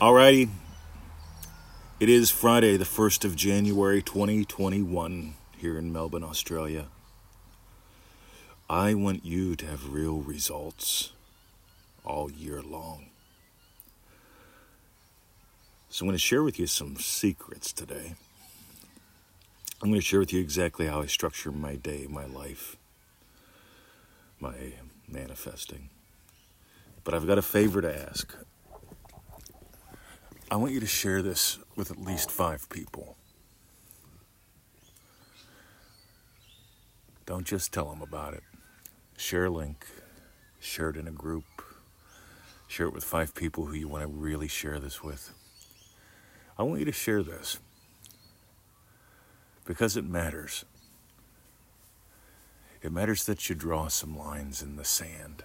Alrighty, it is Friday, the 1st of January, 2021, here in Melbourne, Australia. I want you to have real results all year long. So I'm going to share with you some secrets today. I'm going to share with you exactly how I structure my day, my life, my manifesting. But I've got a favor to ask. I want you to share this with at least 5 people. Don't just tell them about it. Share a link. Share it in a group. Share it with 5 people who you want to really share this with. I want you to share this because it matters. It matters that you draw some lines in the sand.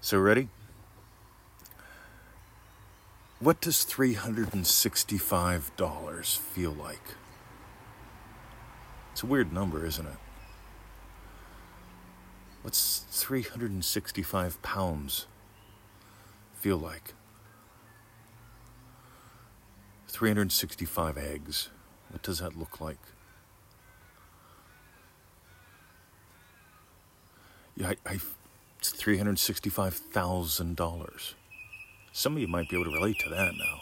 So ready? What does $365 feel like? It's a weird number, isn't it? What's 365 pounds feel like? 365 eggs. What does that look like? Yeah, it's $365,000. Some of you might be able to relate to that now.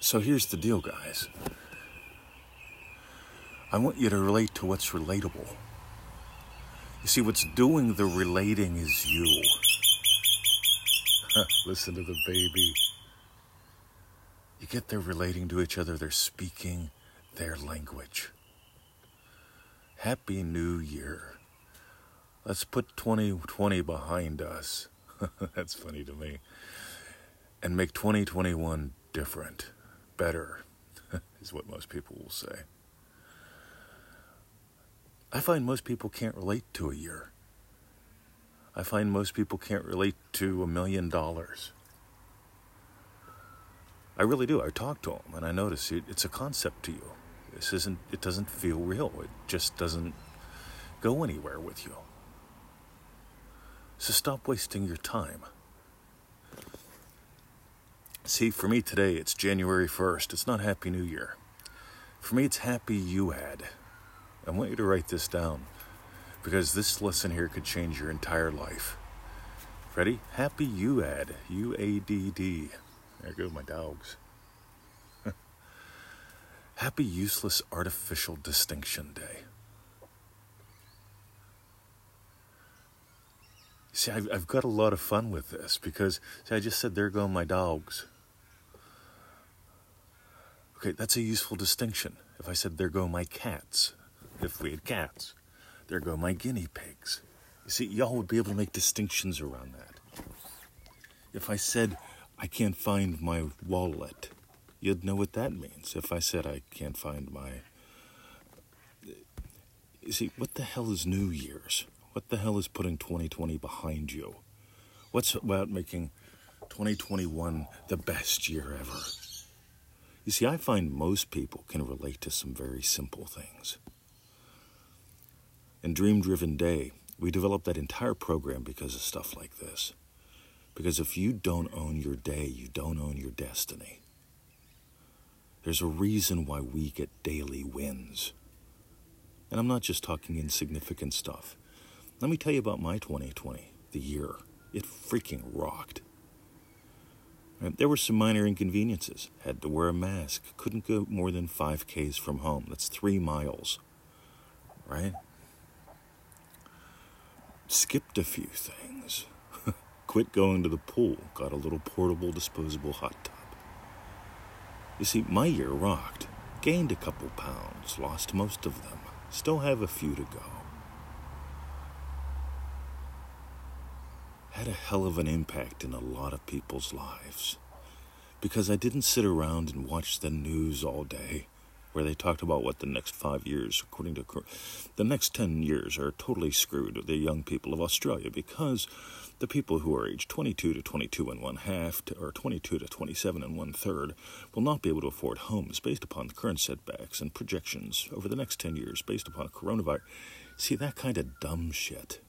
So here's the deal, guys. I want you to relate to what's relatable. You see, what's doing the relating is you. Listen to the baby. You get there relating to each other. They're speaking their language. Happy New Year. Let's put 2020 behind us. That's funny to me. And make 2021 different, better, is what most people will say. I find most people can't relate to a year. I find most people can't relate to $1 million. I really do. I talk to them and I notice it's a concept to you. It doesn't feel real. It just doesn't go anywhere with you. So stop wasting your time. See, for me today, it's January 1st. It's not Happy New Year. For me, it's Happy You Had. I want you to write this down because this lesson here could change your entire life. Ready? Happy You Had. UADD. There go my dogs. Happy Useless Artificial Distinction Day. See, I've got a lot of fun with this because, see, I just said, there go my dogs. Okay, that's a useful distinction. If I said, there go my cats, if we had cats, there go my guinea pigs. You see, y'all would be able to make distinctions around that. If I said, I can't find my wallet, you'd know what that means. If I said, I can't find my... You see, what the hell is New Year's? What the hell is putting 2020 behind you? What's about making 2021 the best year ever? You see, I find most people can relate to some very simple things. In Dream Driven Day, we developed that entire program because of stuff like this. Because if you don't own your day, you don't own your destiny. There's a reason why we get daily wins. And I'm not just talking insignificant stuff. Let me tell you about my 2020, the year. It freaking rocked. There were some minor inconveniences. Had to wear a mask. Couldn't go more than 5Ks from home. That's 3 miles, right? Skipped a few things. Quit going to the pool. Got a little portable, disposable hot tub. You see, my year rocked. Gained a couple pounds. Lost most of them. Still have a few to go. Had a hell of an impact in a lot of people's lives because I didn't sit around and watch the news all day where they talked about what the next 5 years, according to the next 10 years, are totally screwed, the young people of Australia, because the people who are aged 22 to 22 and one half or 22 to 27 and one third will not be able to afford homes based upon the current setbacks and projections over the next 10 years based upon coronavirus. See, that kind of dumb shit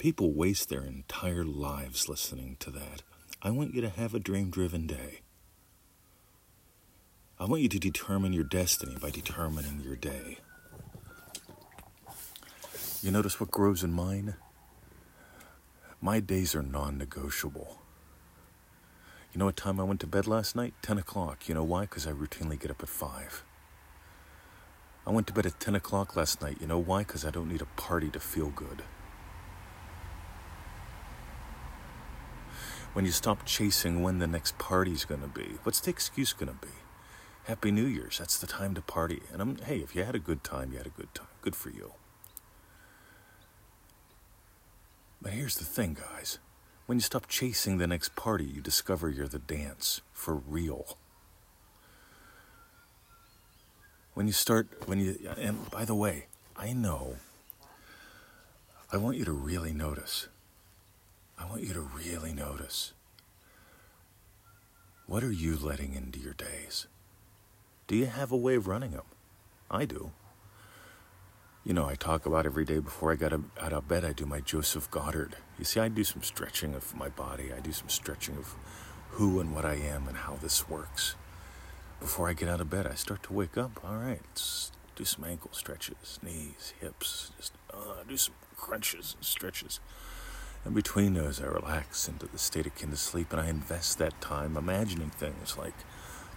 People waste their entire lives listening to that. I want you to have a dream-driven day. I want you to determine your destiny by determining your day. You notice what grows in mine? My days are non-negotiable. You know what time I went to bed last night? 10 o'clock. You know why? Because I routinely get up at 5. I went to bed at 10 o'clock last night. You know why? Because I don't need a party to feel good. When you stop chasing when the next party's going to be, what's the excuse going to be? Happy New Year's. That's the time to party. And hey, if you had a good time, you had a good time. Good for you. But here's the thing, guys. When you stop chasing the next party, you discover you're the dance for real. And by the way, I know, I want you to really notice. I want you to really notice. What are you letting into your days? Do you have a way of running them? I do. You know, I talk about every day before I get out of bed, I do my Joseph Goddard. You see, I do some stretching of my body. I do some stretching of who and what I am and how this works. Before I get out of bed, I start to wake up. All right, let's do some ankle stretches, knees, hips. Just do some crunches and stretches. And between those, I relax into the state akin to sleep, and I invest that time imagining things like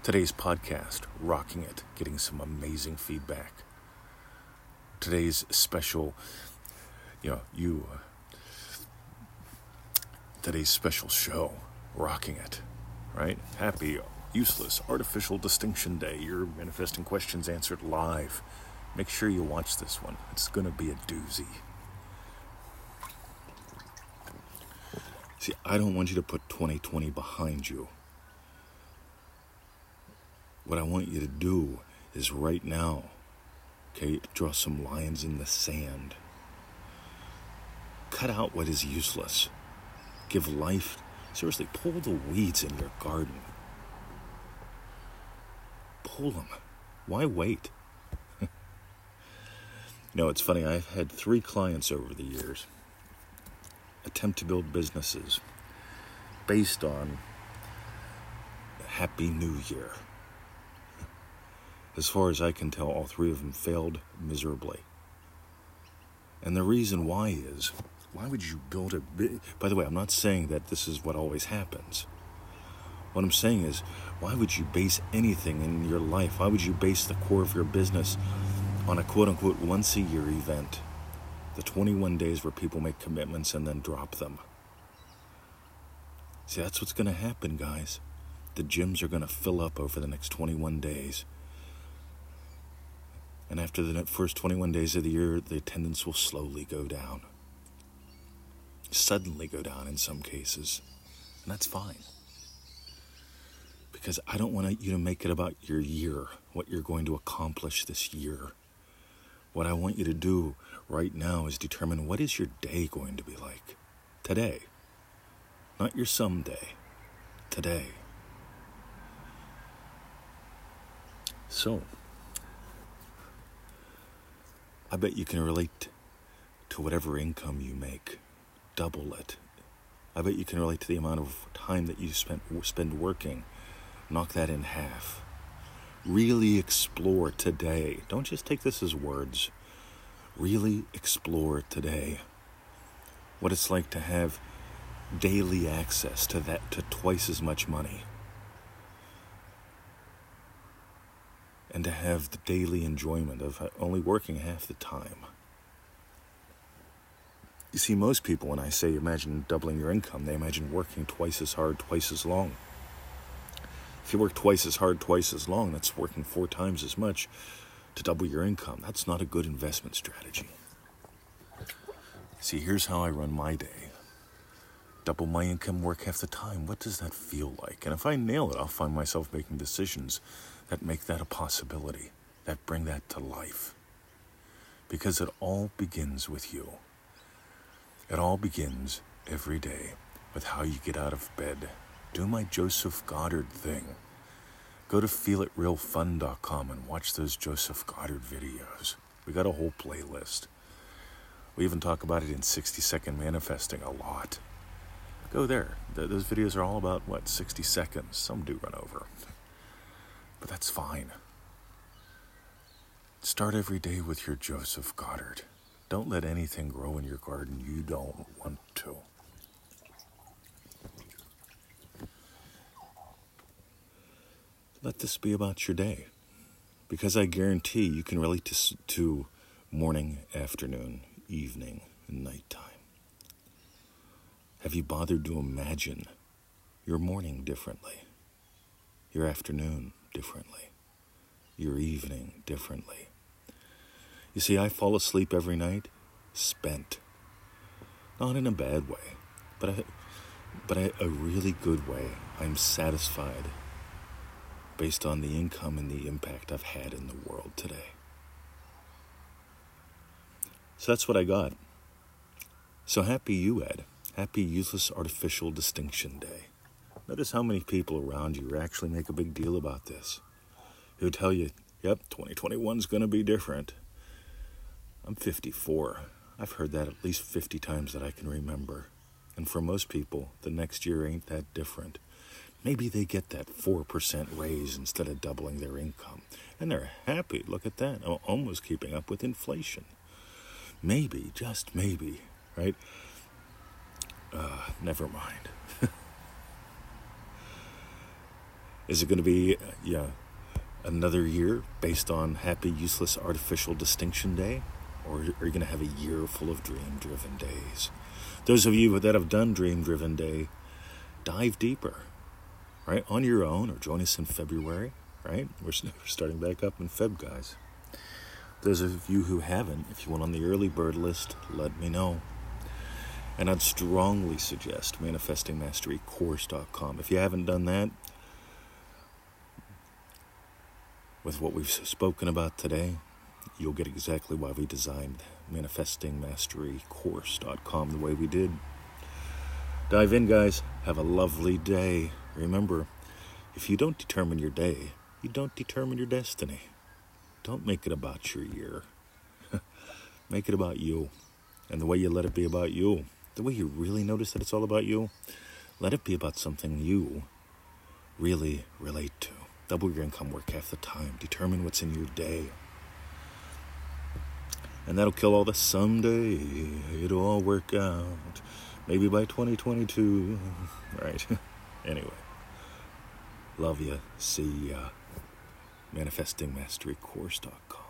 today's podcast, rocking it, getting some amazing feedback. Today's special, today's special show, rocking it, right? Happy, useless, artificial distinction day. Your manifesting questions answered live. Make sure you watch this one. It's going to be a doozy. See, I don't want you to put 2020 behind you. What I want you to do is right now, okay, draw some lines in the sand. Cut out what is useless. Give life. Seriously, pull the weeds in your garden. Pull them. Why wait? It's funny. I've had 3 clients over the years attempt to build businesses based on Happy New Year. As far as I can tell, all 3 of them failed miserably. And the reason why is, why would you build a... By the way, I'm not saying that this is what always happens. What I'm saying is, why would you base anything in your life? Why would you base the core of your business on a quote-unquote once-a-year event? The 21 days where people make commitments and then drop them. See, that's what's going to happen, guys. The gyms are going to fill up over the next 21 days. And after the first 21 days of the year, the attendance will slowly go down. Suddenly go down in some cases. And that's fine. Because I don't want you to make it about your year, what you're going to accomplish this year. What I want you to do right now is determine what is your day going to be like. Today. Not your someday. Today. So, I bet you can relate to whatever income you make. Double it. I bet you can relate to the amount of time that you spend working. Knock that in half. Really explore today. Don't just take this as words. Really explore today. What it's like to have daily access to twice as much money. And to have the daily enjoyment of only working half the time. You see, most people, when I say imagine doubling your income, they imagine working twice as hard, twice as long. If you work twice as hard, twice as long, that's working 4 times as much to double your income. That's not a good investment strategy. See, here's how I run my day. Double my income, work half the time. What does that feel like? And if I nail it, I'll find myself making decisions that make that a possibility, that bring that to life. Because it all begins with you. It all begins every day with how you get out of bed. Do my Joseph Goddard thing. Go to feelitrealfun.com and watch those Joseph Goddard videos. We got a whole playlist. We even talk about it in 60 Second Manifesting a lot. Go there. Those videos are all about, 60 seconds. Some do run over. But that's fine. Start every day with your Joseph Goddard. Don't let anything grow in your garden you don't want to. Let this be about your day. Because I guarantee you can relate to morning, afternoon, evening, and nighttime. Have you bothered to imagine your morning differently? Your afternoon differently? Your evening differently? You see, I fall asleep every night spent. Not in a bad way, but a really good way. I'm satisfied based on the income and the impact I've had in the world today. So that's what I got. So happy you, Ed. Happy Useless Artificial Distinction Day. Notice how many people around you actually make a big deal about this. Who tell you, yep, 2021's going to be different. I'm 54. I've heard that at least 50 times that I can remember. And for most people, the next year ain't that different. Maybe they get that 4% raise instead of doubling their income. And they're happy. Look at that. Almost keeping up with inflation. Maybe, just maybe, right? Never mind. Is it going to be, another year based on Happy Useless Artificial Distinction Day? Or are you going to have a year full of Dream Driven Days? Those of you that have done Dream Driven Day, dive deeper. Right, on your own, or join us in February, right? We're starting back up in Feb, guys. Those of you who haven't, if you went on the early bird list, let me know. And I'd strongly suggest ManifestingMasteryCourse.com. If you haven't done that, with what we've spoken about today, you'll get exactly why we designed ManifestingMasteryCourse.com the way we did. Dive in, guys. Have a lovely day. Remember, if you don't determine your day, you don't determine your destiny. Don't make it about your year. Make it about you. And the way you let it be about you, the way you really notice that it's all about you, let it be about something you really relate to. Double your income, work half the time. Determine what's in your day. And that'll kill all the someday. It'll all work out. Maybe by 2022. Right. Anyway, love ya, see ya, ManifestingMasteryCourse.com.